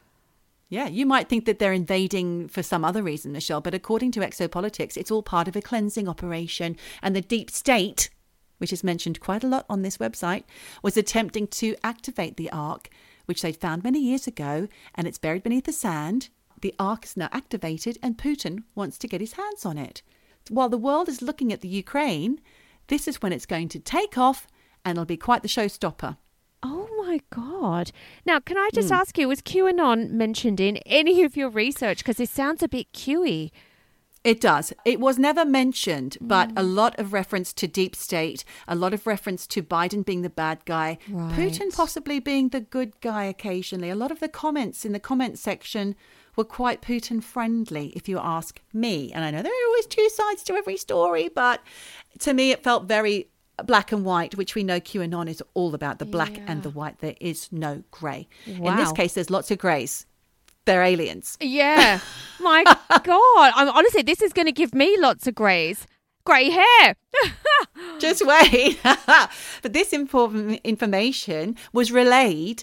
yeah, you might think that they're invading for some other reason, Michelle, but according to Exopolitics, it's all part of a cleansing operation, and the deep state, which is mentioned quite a lot on this website, was attempting to activate the ark, which they'd found many years ago, and it's buried beneath the sand. The ark is now activated and Putin wants to get his hands on it. While the world is looking at the Ukraine, this is when it's going to take off and it'll be quite the showstopper. Oh, my God. Now, can I just mm. ask you, was QAnon mentioned in any of your research? Because it sounds a bit Q-y. It does. It was never mentioned, but mm. a lot of reference to deep state, a lot of reference to Biden being the bad guy, right. Putin possibly being the good guy occasionally. A lot of the comments in the comment section were quite Putin-friendly, if you ask me. And I know there are always two sides to every story, but to me it felt very black and white, which we know QAnon is all about, the black yeah. and the white. There is no grey. Wow. In this case, there's lots of greys. They're aliens. Yeah. My God. I'm, honestly, this is going to give me lots of greys. Grey hair. Just wait. But this inform- information was relayed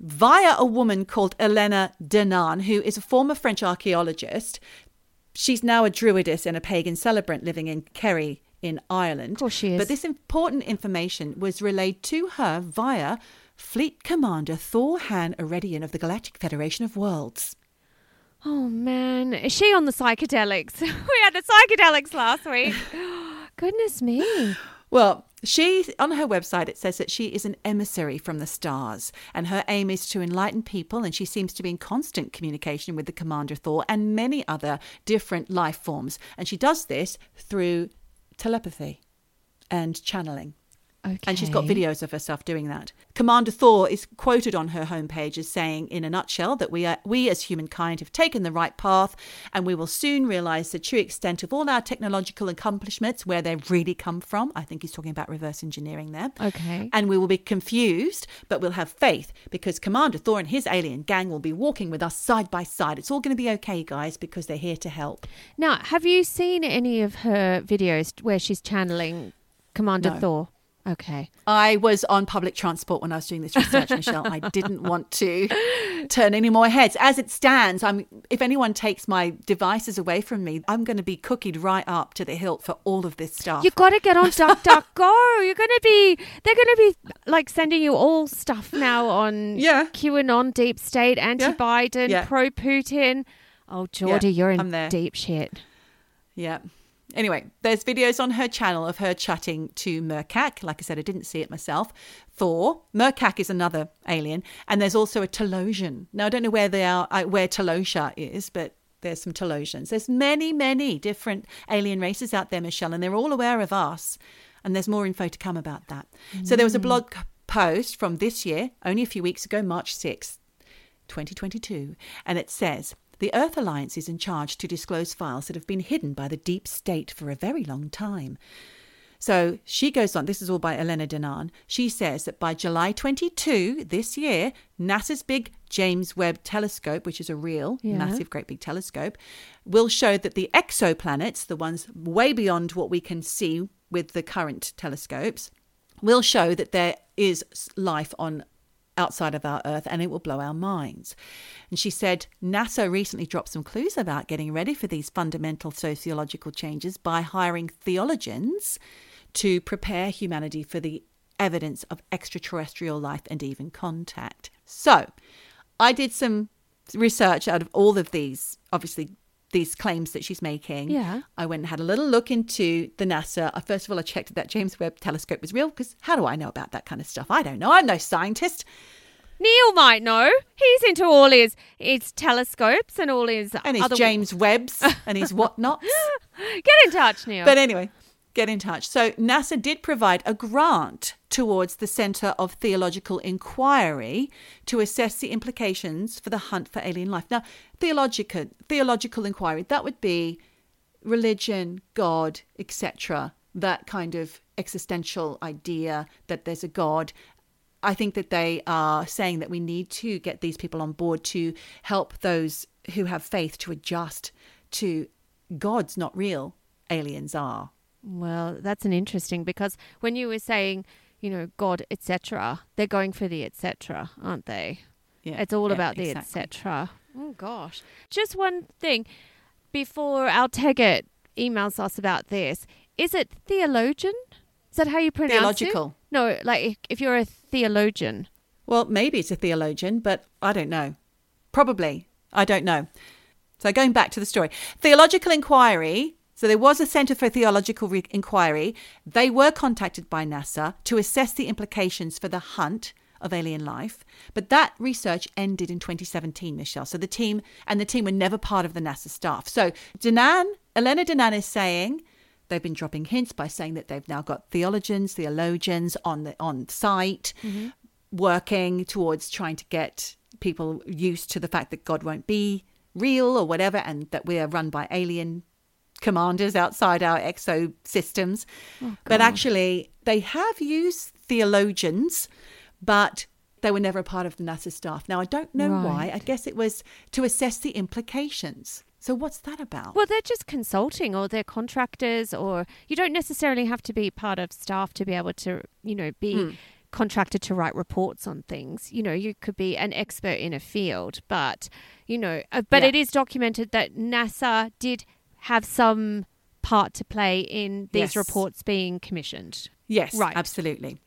via a woman called Elena Danaan, who is a former French archaeologist. She's now a druidess and a pagan celebrant living in Kerry in Ireland. Of course she is. But this important information was relayed to her via... Fleet Commander Thor Han Eredian of the Galactic Federation of Worlds. Oh, man. Is she on the psychedelics? We had the psychedelics last week. Goodness me. Well, She, on her website, it says that she is an emissary from the stars and her aim is to enlighten people, and she seems to be in constant communication with the Commander Thor and many other different life forms. And she does this through telepathy and channeling. Okay. And she's got videos of herself doing that. Commander Thor is quoted on her homepage as saying, in a nutshell, that we are, we as humankind have taken the right path and we will soon realise the true extent of all our technological accomplishments, where they really come from. I think he's talking about reverse engineering there. Okay. And we will be confused, but we'll have faith because Commander Thor and his alien gang will be walking with us side by side. It's all going to be okay, guys, because they're here to help. Now, have you seen any of her videos where she's channeling Commander no. Thor? Okay. I was on public transport when I was doing this research, Michelle. I didn't want to turn any more heads. As it stands, I'm, if anyone takes my devices away from me, I'm going to be cookied right up to the hilt for all of this stuff. You've got to get on DuckDuckGo. You're going to be, they're going to be like sending you all stuff now on yeah. QAnon, deep state, anti-Biden, yeah. pro-Putin. Oh, Geordie, yeah, you're in I'm there. Deep shit. Yeah. Anyway, there's videos on her channel of her chatting to Merkak. Like I said, I didn't see it myself. Thor. Merkak is another alien. And there's also a Telosian. Now, I don't know where they are, where Telosia is, but there's some Telosians. There's many, many different alien races out there, Michelle, and they're all aware of us. And there's more info to come about that. Mm. So there was a blog post from this year, only a few weeks ago, March sixth, twenty twenty-two. And it says, the Earth Alliance is in charge to disclose files that have been hidden by the deep state for a very long time. So she goes on, this is all by Elena Danaan. She says that by July twenty-second this year, NASA's big James Webb telescope, which is a real yeah. massive, great big telescope, will show that the exoplanets, the ones way beyond what we can see with the current telescopes, will show that there is life on outside of our Earth, and it will blow our minds. And she said NASA recently dropped some clues about getting ready for these fundamental sociological changes by hiring theologians to prepare humanity for the evidence of extraterrestrial life and even contact. So I did some research out of all of these, obviously, these claims that she's making. Yeah. I went and had a little look into the NASA. First of all, I checked that James Webb telescope was real because how do I know about that kind of stuff? I don't know. I'm no scientist. Neil might know. He's into all his, his telescopes and all his... And his other... James Webbs and his whatnots. Get in touch, Neil. But anyway, get in touch. So NASA did provide a grant towards the Centre of Theological Inquiry to assess the implications for the hunt for alien life. Now, theological, theological inquiry, that would be religion, God, et cetera, that kind of existential idea that there's a God. I think that they are saying that we need to get these people on board to help those who have faith to adjust to God's not real, aliens are. Well, that's an interesting, because when you were saying, you know, God, et cetera, they're going for the et cetera, aren't they? Yeah, it's all yeah, about the exactly. et cetera. Oh, gosh. Just one thing before our Altegat emails us about this. Is it theologian? Is that how you pronounce Theological. It? Theological. No, like if you're a theologian. Well, maybe it's a theologian, but I don't know. Probably. I don't know. So going back to the story. Theological inquiry... So there was a Centre for Theological Re- Inquiry. They were contacted by NASA to assess the implications for the hunt of alien life. But that research ended in twenty seventeen, Michelle. So the team and the team were never part of the NASA staff. So Danaan, Elena Danaan is saying they've been dropping hints by saying that they've now got theologians, theologians on the on site, mm-hmm. working towards trying to get people used to the fact that God won't be real or whatever, and that we are run by alien commanders outside our exo systems. Oh, but actually, they have used theologians, but they were never a part of the NASA staff. Now, I don't know right. why. I guess it was to assess the implications. So what's that about? Well, they're just consulting, or they're contractors, or you don't necessarily have to be part of staff to be able to, you know, be mm. contracted to write reports on things. You know, you could be an expert in a field, but, you know, uh, but yeah. it is documented that NASA did have some part to play in these yes. reports being commissioned. Yes, right. absolutely.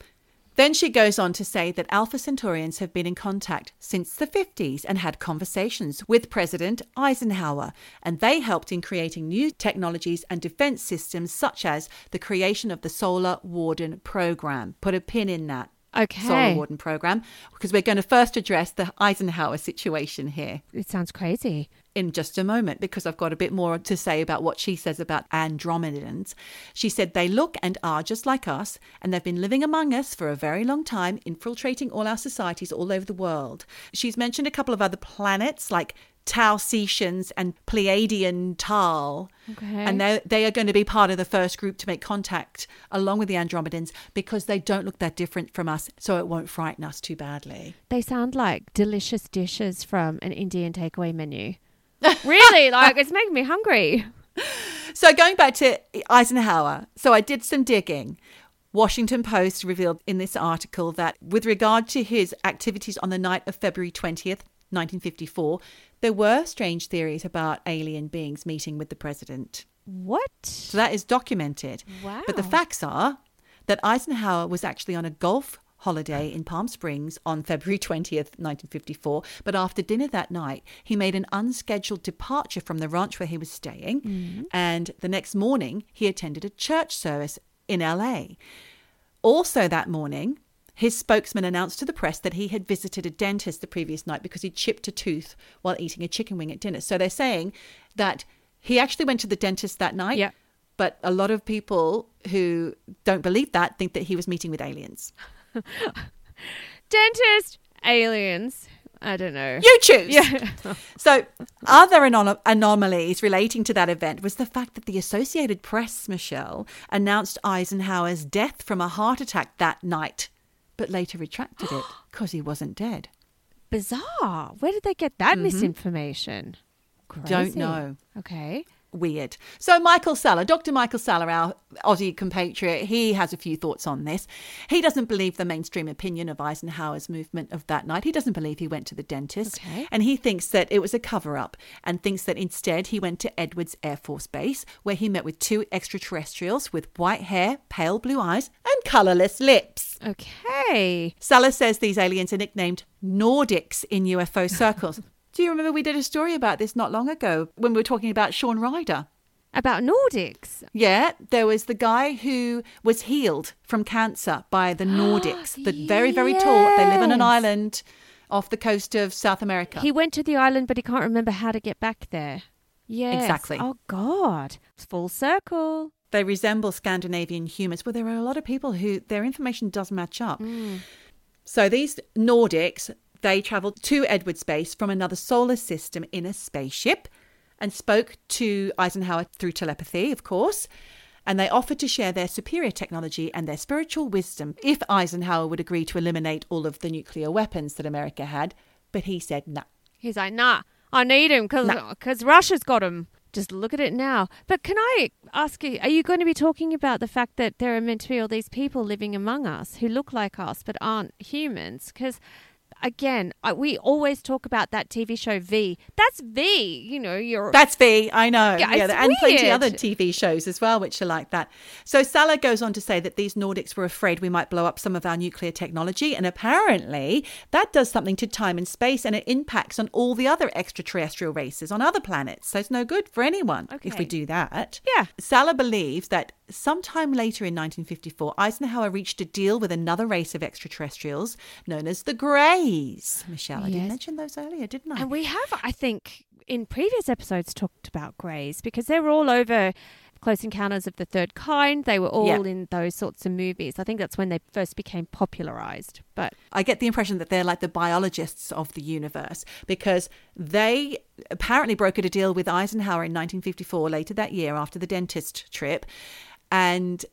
Then she goes on to say that Alpha Centaurians have been in contact since the fifties and had conversations with President Eisenhower, and they helped in creating new technologies and defense systems such as the creation of the Solar Warden program. Put a pin in that. Okay. Solar Warden program, because we're going to first address the Eisenhower situation here. It sounds crazy. In just a moment, because I've got a bit more to say about what she says about Andromedans. She said they look and are just like us, and they've been living among us for a very long time, infiltrating all our societies all over the world. She's mentioned a couple of other planets like Tau Cetians and Pleiadian Tal. Okay. And they they are going to be part of the first group to make contact along with the Andromedans because they don't look that different from us, so it won't frighten us too badly. They sound like delicious dishes from an Indian takeaway menu. Really, like, it's making me hungry. So going back to Eisenhower, so I did some digging. Washington Post revealed in this article that with regard to his activities on the night of February twentieth, nineteen fifty-four, there were strange theories about alien beings meeting with the president. What? So that is documented. Wow. But the facts are that Eisenhower was actually on a golf holiday in Palm Springs on February twentieth, nineteen fifty-four. But after dinner that night, he made an unscheduled departure from the ranch where he was staying. Mm-hmm. And the next morning, he attended a church service in L A. Also that morning, his spokesman announced to the press that he had visited a dentist the previous night because he chipped a tooth while eating a chicken wing at dinner. So they're saying that he actually went to the dentist that night. Yeah. But a lot of people who don't believe that think that he was meeting with aliens. Dentist, aliens, I don't know. You choose. Yeah. So other anom- anomalies relating to that event was the fact that the Associated Press, Michelle, announced Eisenhower's death from a heart attack that night, but later retracted it because he wasn't dead. Bizarre. Where did they get that mm-hmm. misinformation? Crazy. Don't know. Okay. Weird. So Michael Salla, Doctor Michael Salla, our Aussie compatriot, he has a few thoughts on this. He doesn't believe the mainstream opinion of Eisenhower's movement of that night. He doesn't believe he went to the dentist. Okay. And he thinks that it was a cover-up and thinks that instead he went to Edwards Air Force Base, where he met with two extraterrestrials with white hair, pale blue eyes and colourless lips. Okay. Salla says these aliens are nicknamed Nordics in U F O circles. Do you remember we did a story about this not long ago when we were talking about Sean Ryder? About Nordics? Yeah, there was the guy who was healed from cancer by the Nordics. The very, very yes. tall. They live on an island off the coast of South America. He went to the island, but he can't remember how to get back there. Yes. Exactly. Oh, God. It's full circle. They resemble Scandinavian humans. Well, there are a lot of people who their information does match up. Mm. So these Nordics... They travelled to Edwards Base from another solar system in a spaceship and spoke to Eisenhower through telepathy, of course, and they offered to share their superior technology and their spiritual wisdom if Eisenhower would agree to eliminate all of the nuclear weapons that America had. But he said, nah. He's like, nah, I need him because nah. Russia's got him. Just look at it now. But can I ask you, are you going to be talking about the fact that there are meant to be all these people living among us who look like us but aren't humans? Because... Again, I, we always talk about that T V show V. That's V, you know. You're That's V, I know. Yeah, yeah, and weird. Plenty other T V shows as well, which are like that. So Salla goes on to say that these Nordics were afraid we might blow up some of our nuclear technology, and apparently that does something to time and space, and it impacts on all the other extraterrestrial races on other planets. So it's no good for anyone okay. if we do that. Yeah. Salla believes that sometime later in nineteen fifty-four, Eisenhower reached a deal with another race of extraterrestrials known as the Greys. Michelle, I yes. did mention those earlier, didn't I? And we have, I think, in previous episodes talked about greys because they were all over Close Encounters of the Third Kind. They were all yeah. in those sorts of movies. I think that's when they first became popularised. But I get the impression that they're like the biologists of the universe because they apparently brokered a deal with Eisenhower in nineteen fifty-four, later that year after the dentist trip. And...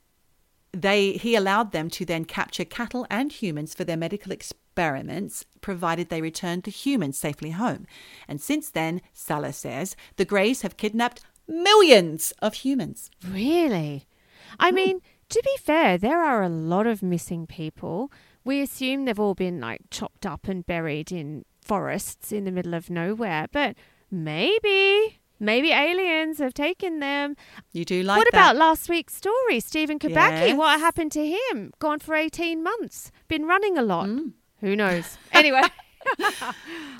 They he allowed them to then capture cattle and humans for their medical experiments, provided they returned the humans safely home. And since then, Salla says, the Greys have kidnapped millions of humans. Really? I mm. mean, to be fair, there are a lot of missing people. We assume they've all been like chopped up and buried in forests in the middle of nowhere, but maybe Maybe aliens have taken them. You do like what that. What about last week's story, Stephen Kabaki? Yes. What happened to him? Gone for eighteen months. Been running a lot. Mm. Who knows? Anyway.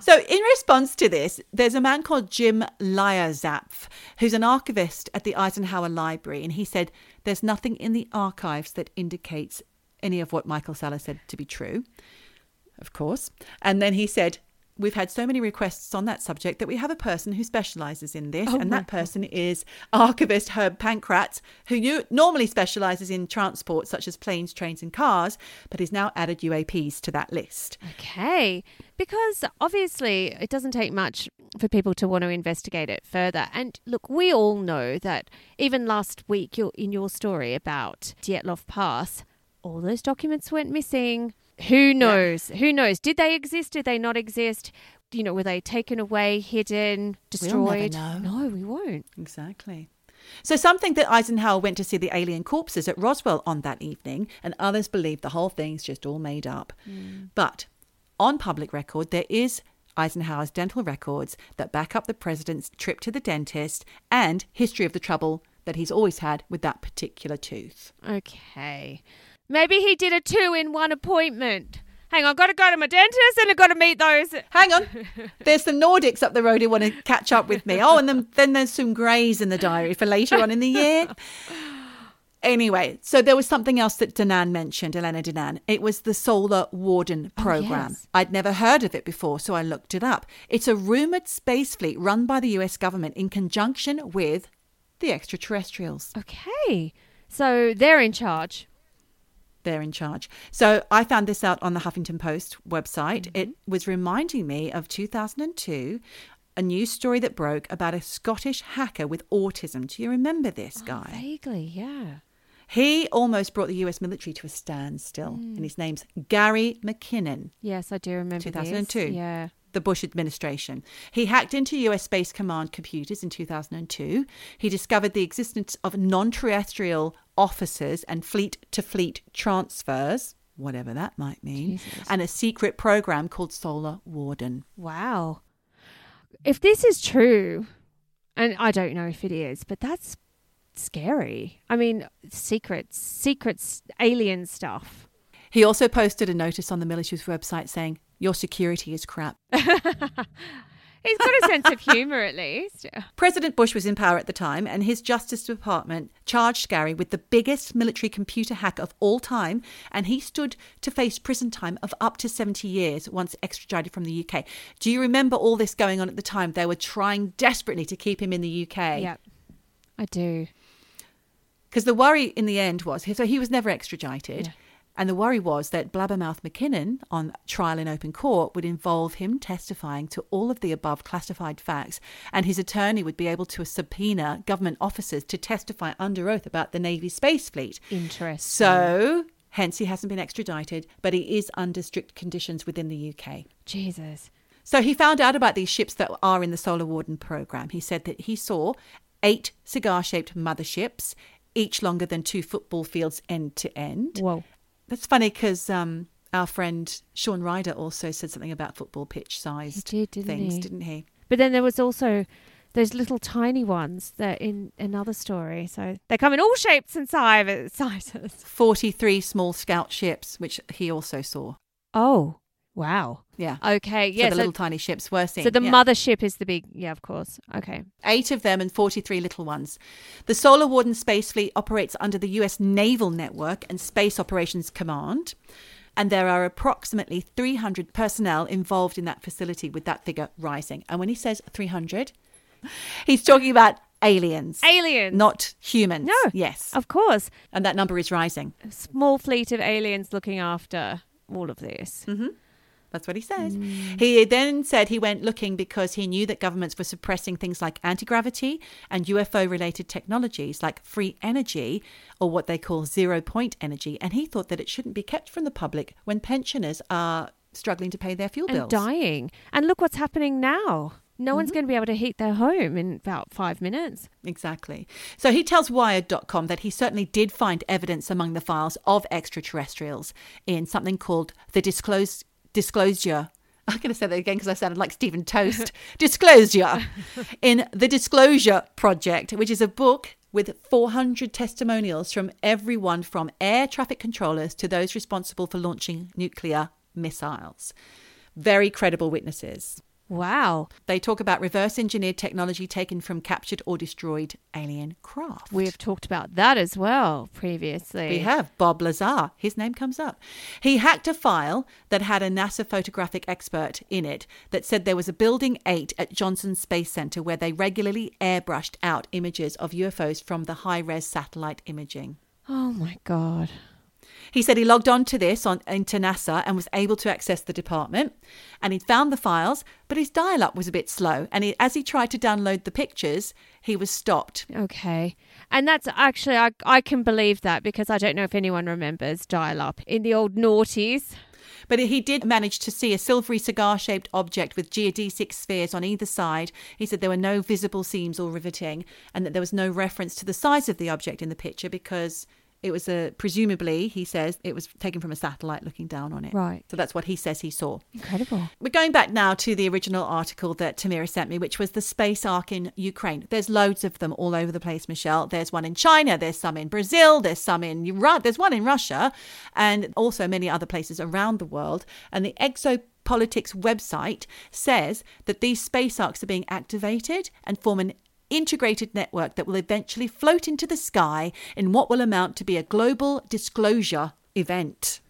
So in response to this, there's a man called Jim Lyazapf, who's an archivist at the Eisenhower Library. And he said, there's nothing in the archives that indicates any of what Michael Salla said to be true, of course. And then he said, we've had so many requests on that subject that we have a person who specialises in this. Oh, and that person God. is archivist Herb Pankratz, who normally specialises in transport such as planes, trains and cars, but has now added U A Ps to that list. Okay, because obviously it doesn't take much for people to want to investigate it further. And look, we all know that even last week you're, in your story about Dyatlov Pass, all those documents went missing. Who knows? Yeah. Who knows? Did they exist? Did they not exist? You know, were they taken away, hidden, destroyed? We'll never know. No, we won't. Exactly. So some think that Eisenhower went to see the alien corpses at Roswell on that evening, and others believe the whole thing's just all made up. Mm. But on public record, there is Eisenhower's dental records that back up the president's trip to the dentist and history of the trouble that he's always had with that particular tooth. Okay. Maybe he did a two-in-one appointment. Hang on, I've got to go to my dentist and I've got to meet those. Hang on. There's some Nordics up the road who want to catch up with me. Oh, and then, then there's some greys in the diary for later on in the year. Anyway, so there was something else that Danaan mentioned, Elena Danaan. It was the Solar Warden program. Oh, yes. I'd never heard of it before, so I looked it up. It's a rumoured space fleet run by the U S government in conjunction with the extraterrestrials. Okay, so they're in charge. They're in charge. So I found this out on the Huffington Post website. Mm-hmm. It was reminding me of two thousand two, a news story that broke about a Scottish hacker with autism. Do you remember this guy? Oh, vaguely, yeah. He almost brought the U S military to a standstill. Mm. And his name's Gary McKinnon. Yes, I do remember two thousand two. This. Yeah. The Bush administration. He hacked into U S Space Command computers in two thousand two. He discovered the existence of non-terrestrial officers and fleet-to-fleet transfers, whatever that might mean, Jesus. And a secret program called Solar Warden. Wow. If this is true, and I don't know if it is, but that's scary. I mean, secrets, secrets, alien stuff. He also posted a notice on the military's website saying, your security is crap. He's got a sense of humour at least. President Bush was in power at the time, and his Justice Department charged Gary with the biggest military computer hack of all time, and he stood to face prison time of up to seventy years once extradited from the U K. Do you remember all this going on at the time? They were trying desperately to keep him in the U K. Yep, I do. Because the worry in the end was, so he was never extradited. Yeah. And the worry was that Blabbermouth McKinnon on trial in open court would involve him testifying to all of the above classified facts, and his attorney would be able to subpoena government officers to testify under oath about the Navy space fleet. Interesting. So, hence he hasn't been extradited, but he is under strict conditions within the U K. Jesus. So he found out about these ships that are in the Solar Warden program. He said that he saw eight cigar-shaped motherships, each longer than two football fields end to end. Whoa. That's funny because um, our friend Sean Ryder also said something about football pitch-sized did, didn't things, he? didn't he? But then there was also those little tiny ones that in another story. So they come in all shapes and sizes. forty-three small scout ships, which he also saw. Oh, wow. Yeah. Okay. Yeah. So the so, little tiny ships were seen. So the yeah. mothership is the big, yeah, of course. Okay. Eight of them and forty-three little ones. The Solar Warden Space Fleet operates under the U S Naval Network and Space Operations Command. And there are approximately three hundred personnel involved in that facility, with that figure rising. And when he says three hundred, he's talking about aliens. Aliens. Not humans. No. Yes. Of course. And that number is rising. A small fleet of aliens looking after all of this. Mm-hmm. That's what he says. Mm. He then said he went looking because he knew that governments were suppressing things like anti-gravity and U F O-related technologies like free energy, or what they call zero-point energy. And he thought that it shouldn't be kept from the public when pensioners are struggling to pay their fuel and bills. And dying. And look what's happening now. No mm-hmm. one's going to be able to heat their home in about five minutes. Exactly. So he tells Wired dot com that he certainly did find evidence among the files of extraterrestrials in something called the Disclosed Disclosure I'm going to say that again because I sounded like Stephen Toast. Disclosure. In The Disclosure Project, which is a book with four hundred testimonials from everyone from air traffic controllers to those responsible for launching nuclear missiles. Very credible witnesses. Wow. They talk about reverse engineered technology taken from captured or destroyed alien craft. We have talked about that as well previously. We have. Bob Lazar. His name comes up. He hacked a file that had a NASA photographic expert in it that said there was a Building eight at Johnson Space Center where they regularly airbrushed out images of U F Os from the high-res satellite imaging. Oh, my God. He said he logged on to this on into NASA and was able to access the department, and he'd found the files, but his dial-up was a bit slow. And he, as he tried to download the pictures, he was stopped. Okay. And that's actually, I, I can believe that because I don't know if anyone remembers dial-up in the old noughties. But he did manage to see a silvery cigar-shaped object with geodesic spheres on either side. He said there were no visible seams or riveting and that there was no reference to the size of the object in the picture because... It was a, presumably, he says, it was taken from a satellite looking down on it. Right. So that's what he says he saw. Incredible. We're going back now to the original article that Tamira sent me, which was the space ark in Ukraine. There's loads of them all over the place, Michelle. There's one in China. There's some in Brazil. There's some in Europe. There's one in Russia and also many other places around the world. And the Exopolitics website says that these space arcs are being activated and form an integrated network that will eventually float into the sky in what will amount to be a global disclosure event.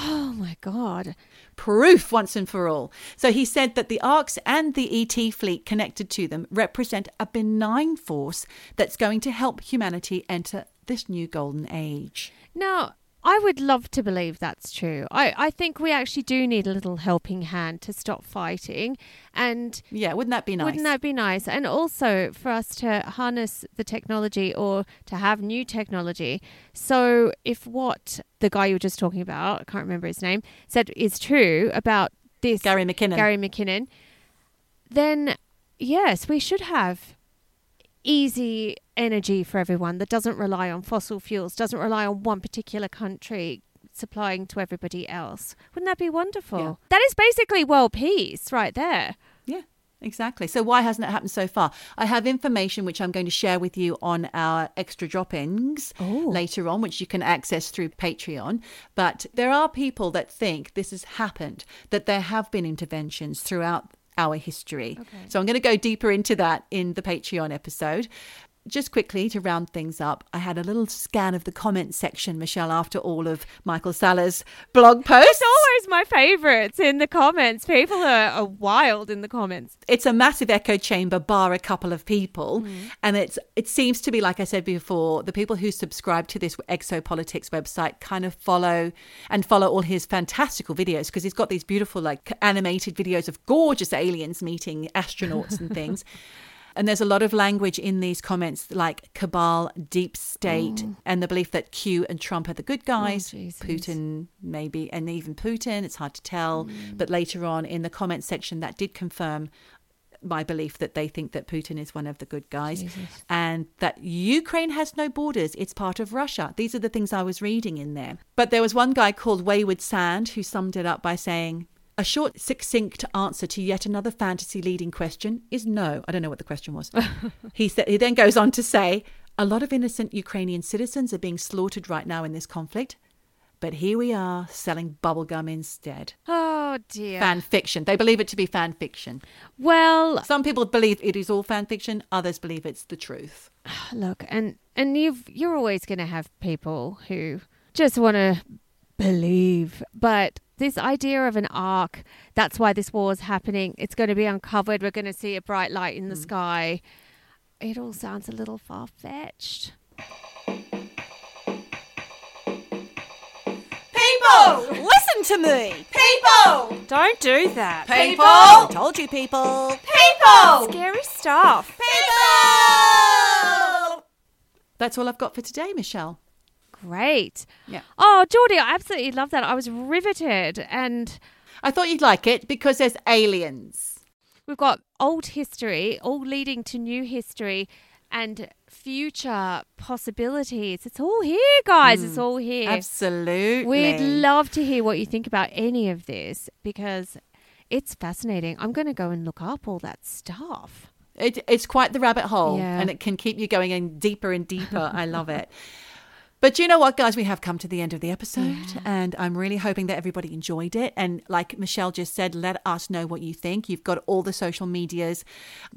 Oh my God. Proof once and for all. So he said that the ARCs and the E T fleet connected to them represent a benign force that's going to help humanity enter this new golden age. Now, I would love to believe that's true. I, I think we actually do need a little helping hand to stop fighting. And yeah, wouldn't that be nice? Wouldn't that be nice? And also for us to harness the technology or to have new technology. So if what the guy you were just talking about, I can't remember his name, said is true about this... Gary McKinnon. Gary McKinnon. Then yes, we should have easy energy for everyone that doesn't rely on fossil fuels, doesn't rely on one particular country supplying to everybody else. Wouldn't that be wonderful? Yeah. That is basically world peace right there. Yeah, exactly. So why hasn't it happened so far? I have information which I'm going to share with you on our extra drop-ins oh. later on, which you can access through Patreon. But there are people that think this has happened, that there have been interventions throughout our history. Okay. So I'm going to go deeper into that in the Patreon episode. Just quickly to round things up, I had a little scan of the comment section, Michelle, after all of Michael Sala's blog posts. It's always my favourites in the comments. People are, are wild in the comments. It's a massive echo chamber bar a couple of people. Mm. And it's it seems to be, like I said before, the people who subscribe to this Exopolitics website kind of follow and follow all his fantastical videos because he's got these beautiful like animated videos of gorgeous aliens meeting astronauts and things. And there's a lot of language in these comments like cabal, deep state, mm. and the belief that Q and Trump are the good guys, oh, Putin maybe, and even Putin, it's hard to tell. Mm. But later on in the comment section, that did confirm my belief that they think that Putin is one of the good guys Jesus. And that Ukraine has no borders. It's part of Russia. These are the things I was reading in there. But there was one guy called Wayward Sand who summed it up by saying, a short, succinct answer to yet another fantasy-leading question is no. I don't know what the question was. He said, he then goes on to say, a lot of innocent Ukrainian citizens are being slaughtered right now in this conflict, but here we are selling bubblegum instead. Oh, dear. Fan fiction. They believe it to be fan fiction. Well... Some people believe it is all fan fiction. Others believe it's the truth. Look, and, and you've, you're always going to have people who just want to believe, but... This idea of an arc, that's why this war is happening. It's going to be uncovered. We're going to see a bright light in the mm. sky. It all sounds a little far-fetched. People! Listen to me! People! Don't do that. People! I told you, people. People! Scary stuff. People! That's all I've got for today, Michelle. Great. Yeah. Oh, Geordie, I absolutely love that. I was riveted. And I thought you'd like it because there's aliens. We've got old history, all leading to new history and future possibilities. It's all here, guys. Mm, it's all here. Absolutely. We'd love to hear what you think about any of this because it's fascinating. I'm going to go and look up all that stuff. It, it's quite the rabbit hole, yeah. and it can keep you going in deeper and deeper. I love it. But you know what, guys? We have come to the end of the episode, yeah. and I'm really hoping that everybody enjoyed it. And like Michelle just said, let us know what you think. You've got all the social medias,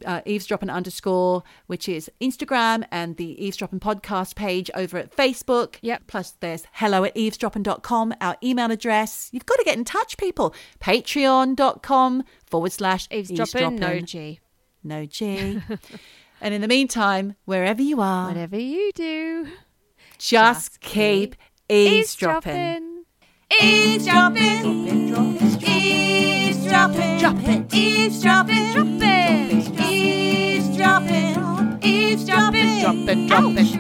uh, eavesdropping underscore, which is Instagram, and the eavesdropping podcast page over at Facebook. Yep. Plus there's hello at eavesdropping dot com, our email address. You've got to get in touch, people. Patreon dot com forward slash eavesdropping. No G. No G. And in the meantime, wherever you are. Whatever you do. Just keep eavesdropping. Eavesdropping. Eavesdropping. Drop it. Eavesdropping. Drop it. Eavesdropping. Eavesdropping. Dropping. Dropping.